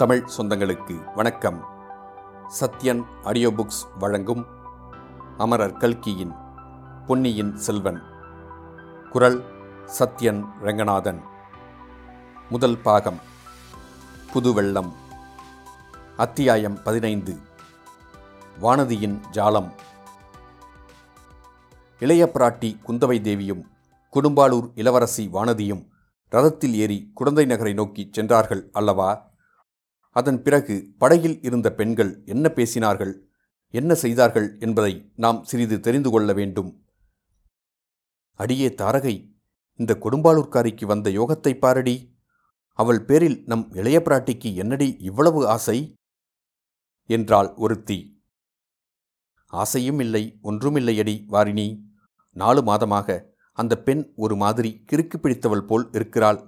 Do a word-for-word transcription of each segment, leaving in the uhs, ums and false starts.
தமிழ் சொந்தங்களுக்கு வணக்கம். Sathyan audio books வழங்கும் அமரர் கல்கியின் பொன்னியின் செல்வன், குரல் சத்யன் ரங்கநாதன். முதல் பாகம் புதுவெள்ளம், அத்தியாயம் பதினைந்து, வானதியின் ஜாலம். இளைய பிராட்டி குந்தவை தேவியும் குடும்பாலூர் இளவரசி வானதியும் ரதத்தில் ஏறி குடந்தை நகரை நோக்கி சென்றார்கள் அல்லவா? அதன் பிறகு படகில் இருந்த பெண்கள் என்ன பேசினார்கள், என்ன செய்தார்கள் என்பதை நாம் சிறிது தெரிந்து கொள்ள வேண்டும். அடியே தாரகை, இந்த குடும்பாலூர்காரிக்கு வந்த யோகத்தை பாரடி. அவள் பேரில் நம் இளைய பிராட்டிக்கு என்னடி இவ்வளவு ஆசை என்றாள் ஒருத்தி. ஆசையும் இல்லை, ஒன்றுமில்லையடி வாரிணி. நாலு மாதமாக அந்த பெண் ஒரு மாதிரி கிறுக்கு பிடித்தவள் போல் இருக்கிறாள்.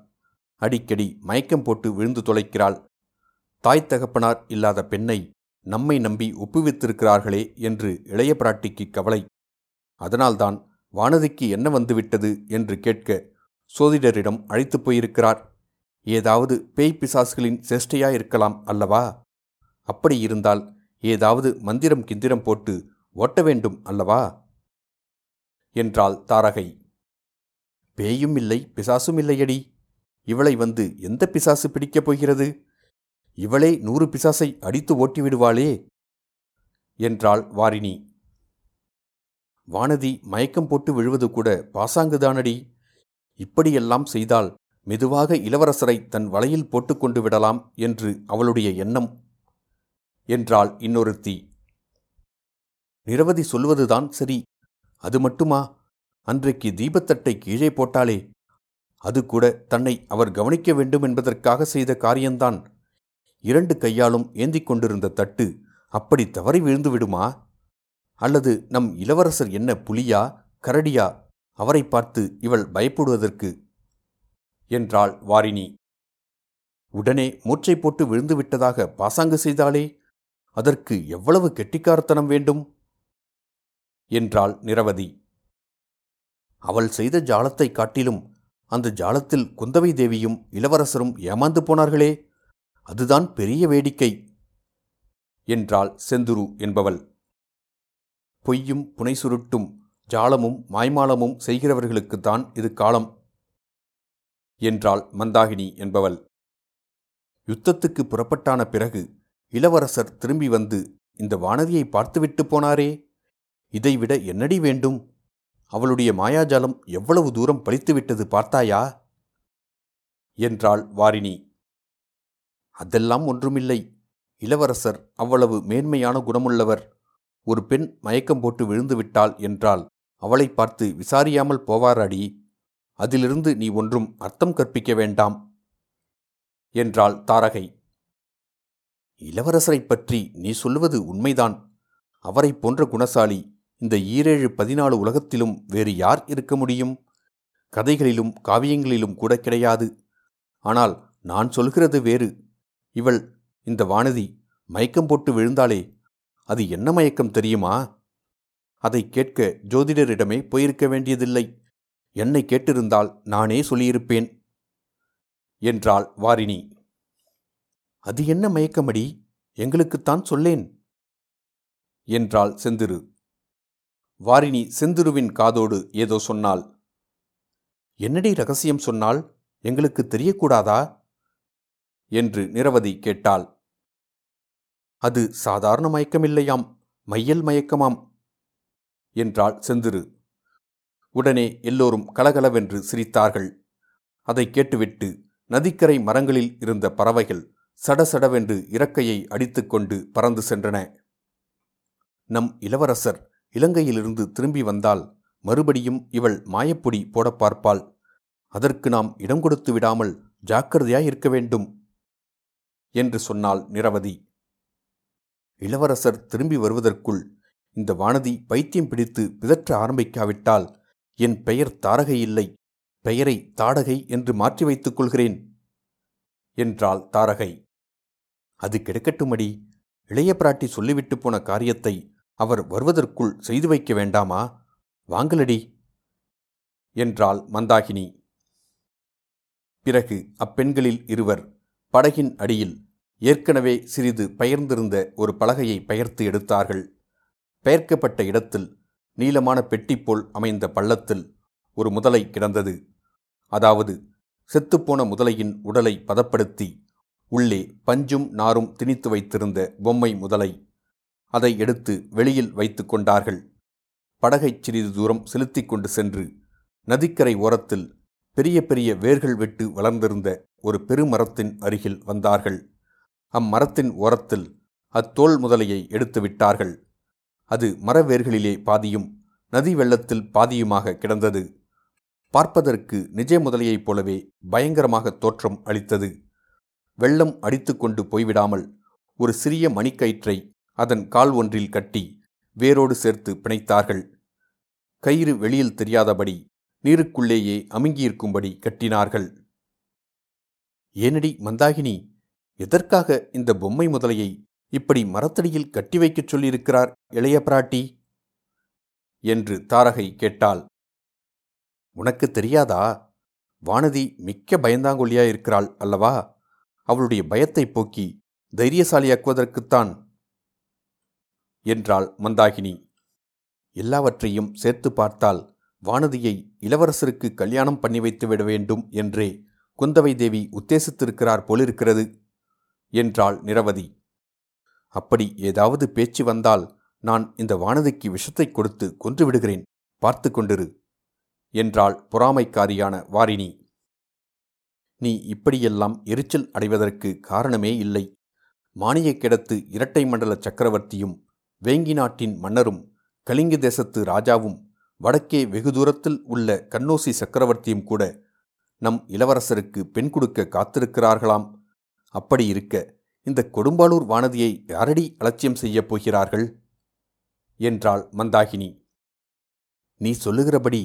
அடிக்கடி மயக்கம் போட்டு விழுந்து தொலைக்கிறாள். தாய் தகப்பனார் இல்லாத பெண்ணை நம்மை நம்பி ஒப்புவித்திருக்கிறார்களே என்று இளைய பிராட்டிக்கு கவலை. அதனால்தான் வானதிக்கு என்ன வந்துவிட்டது என்று கேட்க சோதிடரிடம் அழைத்து போயிருக்கிறார். ஏதாவது பேய் பிசாசுகளின் சேஷ்டையாயிருக்கலாம் அல்லவா? அப்படி இருந்தால் ஏதாவது மந்திரம் கிந்திரம் போட்டு ஓட்ட வேண்டும் அல்லவா என்றாள் தாரகை. பேயும் இல்லை, பிசாசும் இல்லையடி. இவளை வந்து எந்த பிசாசு பிடிக்கப் போகிறது? இவளே நூறு பிசாசை அடித்து ஓட்டிவிடுவாளே என்றாள் வாரிணி. வானதி மயக்கம் போட்டு விழுவது கூட பாசாங்குதானடி. இப்படியெல்லாம் செய்தால் மெதுவாக இளவரசரை தன் வலையில் போட்டுக்கொண்டு விடலாம் என்று அவளுடைய எண்ணம் என்றாள் இன்னொருத்தி. நிரவதி சொல்வதுதான் சரி. அது மட்டுமா? அன்றைக்கு தீபத்தட்டை கீழே போட்டாளே, அது கூட தன்னை அவர் கவனிக்க வேண்டும் என்பதற்காக செய்த காரியம்தான். இரண்டு கையாலும் ஏந்தி கொண்டிருந்த தட்டு அப்படி தவறி விழுந்து விடுமா? அல்லது நம் இளவரசர் என்ன புலியா கரடியா? அவரை பார்த்து இவள் பயப்படுவதற்கு என்றாள் வாரிணி. உடனே மூச்சை போட்டு விழுந்து விட்டதாக பாசாங்கு செய்தாளே, அதற்கு எவ்வளவு கெட்டிக்காரத்தனம் வேண்டும் என்றாள் நிரவதி. அவள் செய்த ஜாலத்தை காட்டிலும் அந்த ஜாலத்தில் குந்தவை தேவியும் இளவரசரும் ஏமாந்து போனார்களே, அதுதான் பெரிய வேடிக்கை என்றாள் செந்துரு என்பவள். பொய்யும் புனை சுருட்டும் ஜாலமும் மாய்மாலமும் செய்கிறவர்களுக்குத்தான் இது காலம் என்றாள் மந்தாகினி என்பவள். யுத்தத்துக்கு புறப்பட்டான பிறகு இளவரசர் திரும்பி வந்து இந்த வானதியை பார்த்துவிட்டு போனாரே, இதைவிட என்னடி வேண்டும்? அவளுடைய மாயாஜாலம் எவ்வளவு தூரம் பழித்துவிட்டது பார்த்தாயா என்றாள் வாரிணி. அதெல்லாம் ஒன்றுமில்லை. இளவரசர் அவ்வளவு மேன்மையான குணமுள்ளவர். ஒரு பெண் மயக்கம் போட்டு விழுந்துவிட்டாள் என்றால் அவளை பார்த்து விசாரியாமல் போவாராடி. அதிலிருந்து நீ ஒன்றும் அர்த்தம் கற்பிக்க வேண்டாம் என்றாள் தாரகை. இளவரசரை பற்றி நீ சொல்வது உண்மைதான். அவரை போன்ற குணசாலி இந்த ஈரேழு பதினாலு உலகத்திலும் வேறு யார் இருக்க முடியும்? கதைகளிலும் காவியங்களிலும் கூட கிடையாது. ஆனால் நான் சொல்கிறது வேறு. இவள் இந்த வானதி மயக்கம் போட்டு விழுந்தாளே, அது என்ன மயக்கம் தெரியுமா? அதை கேட்க ஜோதிடரிடமே போயிருக்க வேண்டியதில்லை. என்னை கேட்டிருந்தால் நானே சொல்லியிருப்பேன் என்றாள் வாரிணி. அது என்ன மயக்கமடி? எங்களுக்குத்தான் சொல்லேன் என்றாள் செந்திரு. வாரிணி செந்துருவின் காதோடு ஏதோ சொன்னாள். என்னடி ரகசியம் சொன்னால் எங்களுக்கு தெரியக்கூடாதா என்று நிரவதி கேட்டாள். அது சாதாரண மயக்கமில்லையாம், மையல் மயக்கமாம் என்றாள் செந்துரு. உடனே எல்லோரும் கலகலவென்று சிரித்தார்கள். அதை கேட்டுவிட்டு நதிக்கரை மரங்களில் இருந்த பறவைகள் சடசடவென்று இறக்கையை அடித்துக்கொண்டு பறந்து சென்றன. நம் இளவரசர் இலங்கையிலிருந்து திரும்பி வந்தால் மறுபடியும் இவள் மாயப்பொடி போட பார்ப்பாள். அதற்கு நாம் இடம் கொடுத்து விடாமல் ஜாக்கிரதையாய் இருக்க வேண்டும் என்று சொன்னாள் நிரவதி. இளவரசர் திரும்பி வருவதற்குள் இந்த வானதி பைத்தியம் பிடித்து பிதற்ற ஆரம்பிக்காவிட்டால் என் பெயர் தாரகை இல்லை, பெயரை தாடகை என்று மாற்றி வைத்துக் கொள்கிறேன் என்றாள் தாரகை. அது கெடுக்கட்டுமடி. இளைய பிராட்டி சொல்லிவிட்டு போன காரியத்தை அவர் வருவதற்குள் செய்து வைக்க வேண்டாமா? வாங்கலடி என்றாள் மந்தாகினி. பிறகு அப்பெண்களில் இருவர் படகின் அடியில் ஏற்கனவே சிறிது பெயர்ந்திருந்த ஒரு பலகையை பெயர்த்து எடுத்தார்கள். பெயர்க்கப்பட்ட இடத்தில் நீளமான பெட்டி போல் அமைந்த பள்ளத்தில் ஒரு முதலை கிடந்தது. அதாவது செத்துப்போன முதலையின் உடலை பதப்படுத்தி உள்ளே பஞ்சும் நாரும் திணித்து வைத்திருந்த பொம்மை முதலை. அதை எடுத்து வெளியில் வைத்து கொண்டார்கள். படகைச் சிறிது தூரம் செலுத்தி கொண்டு சென்று நதிக்கரை ஓரத்தில் பெரிய பெரிய வேர்கள் விட்டு வளர்ந்திருந்த ஒரு பெருமரத்தின் அருகில் வந்தார்கள். அம்மரத்தின் ஓரத்தில் அத்தோல் முதலையை எடுத்து விட்டார்கள். அது மரவேர்களிலே பாதியும் நதி வெள்ளத்தில் பாதியுமாக கிடந்தது. பார்ப்பதற்கு நிஜ முதலையைப் போலவே பயங்கரமாக தோற்றம் அளித்தது. வெள்ளம் அடித்து கொண்டு போய்விடாமல் ஒரு சிறிய மணிக்கயிற்றை அதன் கால் ஒன்றில் கட்டி வேரோடு சேர்த்து பிணைத்தார்கள். கயிறு வெளியில் தெரியாதபடி நீருக்குள்ளேயே அமுங்கியிருக்கும்படி கட்டினார்கள். ஏனடி மந்தாகினி, எதற்காக இந்த பொம்மை முதலையை இப்படி மரத்தடியில் கட்டி வைக்கச் சொல்லியிருக்கிறார் இளைய பிராட்டி என்று தாரகை கேட்டாள். உனக்கு தெரியாதா? வானதி மிக்க பயந்தாங்கொல்லியாயிருக்கிறாள் அல்லவா? அவளுடைய பயத்தை போக்கி தைரியசாலியாக்குவதற்குத்தான் என்றாள் மந்தாகினி. எல்லாவற்றையும் சேர்த்து பார்த்தால் வானதியை இளவரசருக்கு கல்யாணம் பண்ணி வைத்துவிட வேண்டும் என்றே குந்தவை தேவி உத்தேசித்திருக்கிறார் போலிருக்கிறது என்றாள் நிரவதி. அப்படி ஏதாவது பேச்சு வந்தால் நான் இந்த வானதிக்கு விஷத்தை கொடுத்து கொன்றுவிடுகிறேன், பார்த்து கொண்டிரு என்றாள் பொறாமைக்காரியான வாரிணி. நீ இப்படியெல்லாம் எரிச்சல் அடைவதற்கு காரணமே இல்லை. மானியக் கிடத்து இரட்டை மண்டல சக்கரவர்த்தியும் வேங்கி நாட்டின் மன்னரும் கலிங்கு தேசத்து ராஜாவும் வடக்கே வெகு தூரத்தில் உள்ள கண்ணோசி சக்கரவர்த்தியும் கூட நம் இளவரசருக்கு பெண் கொடுக்க காத்திருக்கிறார்களாம். அப்படி இருக்க இந்த குடும்பாலூர் வானதியை யாரடி அலட்சியம் செய்யப் போகிறார்கள் என்றாள் மந்தாகினி. நீ சொல்லுகிறபடி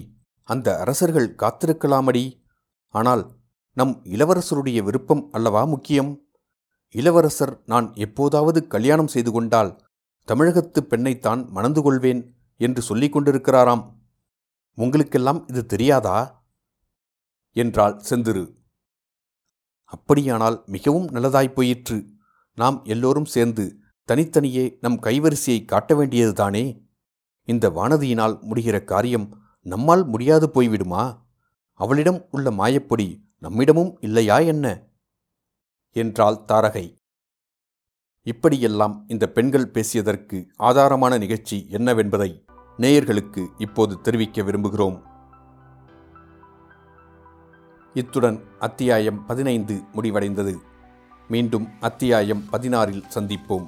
அந்த அரசர்கள் காத்திருக்கலாமடி. ஆனால் நம் இளவரசருடைய விருப்பம் அல்லவா முக்கியம். இளவரசர் நான் எப்போதாவது கல்யாணம் செய்து கொண்டால் தமிழகத்து பெண்ணைத்தான் மணந்து கொள்வேன் என்று சொல்லிக் கொண்டிருக்கிறாராம். உங்களுக்கெல்லாம் இது தெரியாதா என்றாள் செந்துரு. அப்படியானால் மிகவும் நல்லதாய்ப்போயிற்று. நாம் எல்லோரும் சேர்ந்து தனித்தனியே நம் கைவரிசையை காட்ட வேண்டியதுதானே. இந்த வானதியினால் முடிகிற காரியம் நம்மால் முடியாது போய்விடுமா? அவளிடம் உள்ள மாயப்பொடி நம்மிடமும் இல்லையா என்ன என்றாள் தாரகை. இப்படியெல்லாம் இந்த பெண்கள் பேசியதற்கு ஆதாரமான நிகழ்ச்சி என்னவென்பதை நேயர்களுக்கு இப்போது தெரிவிக்க விரும்புகிறோம். இத்துடன் அத்தியாயம் பதினைந்து முடிவடைந்தது. மீண்டும் அத்தியாயம் பதினாறில் சந்திப்போம்.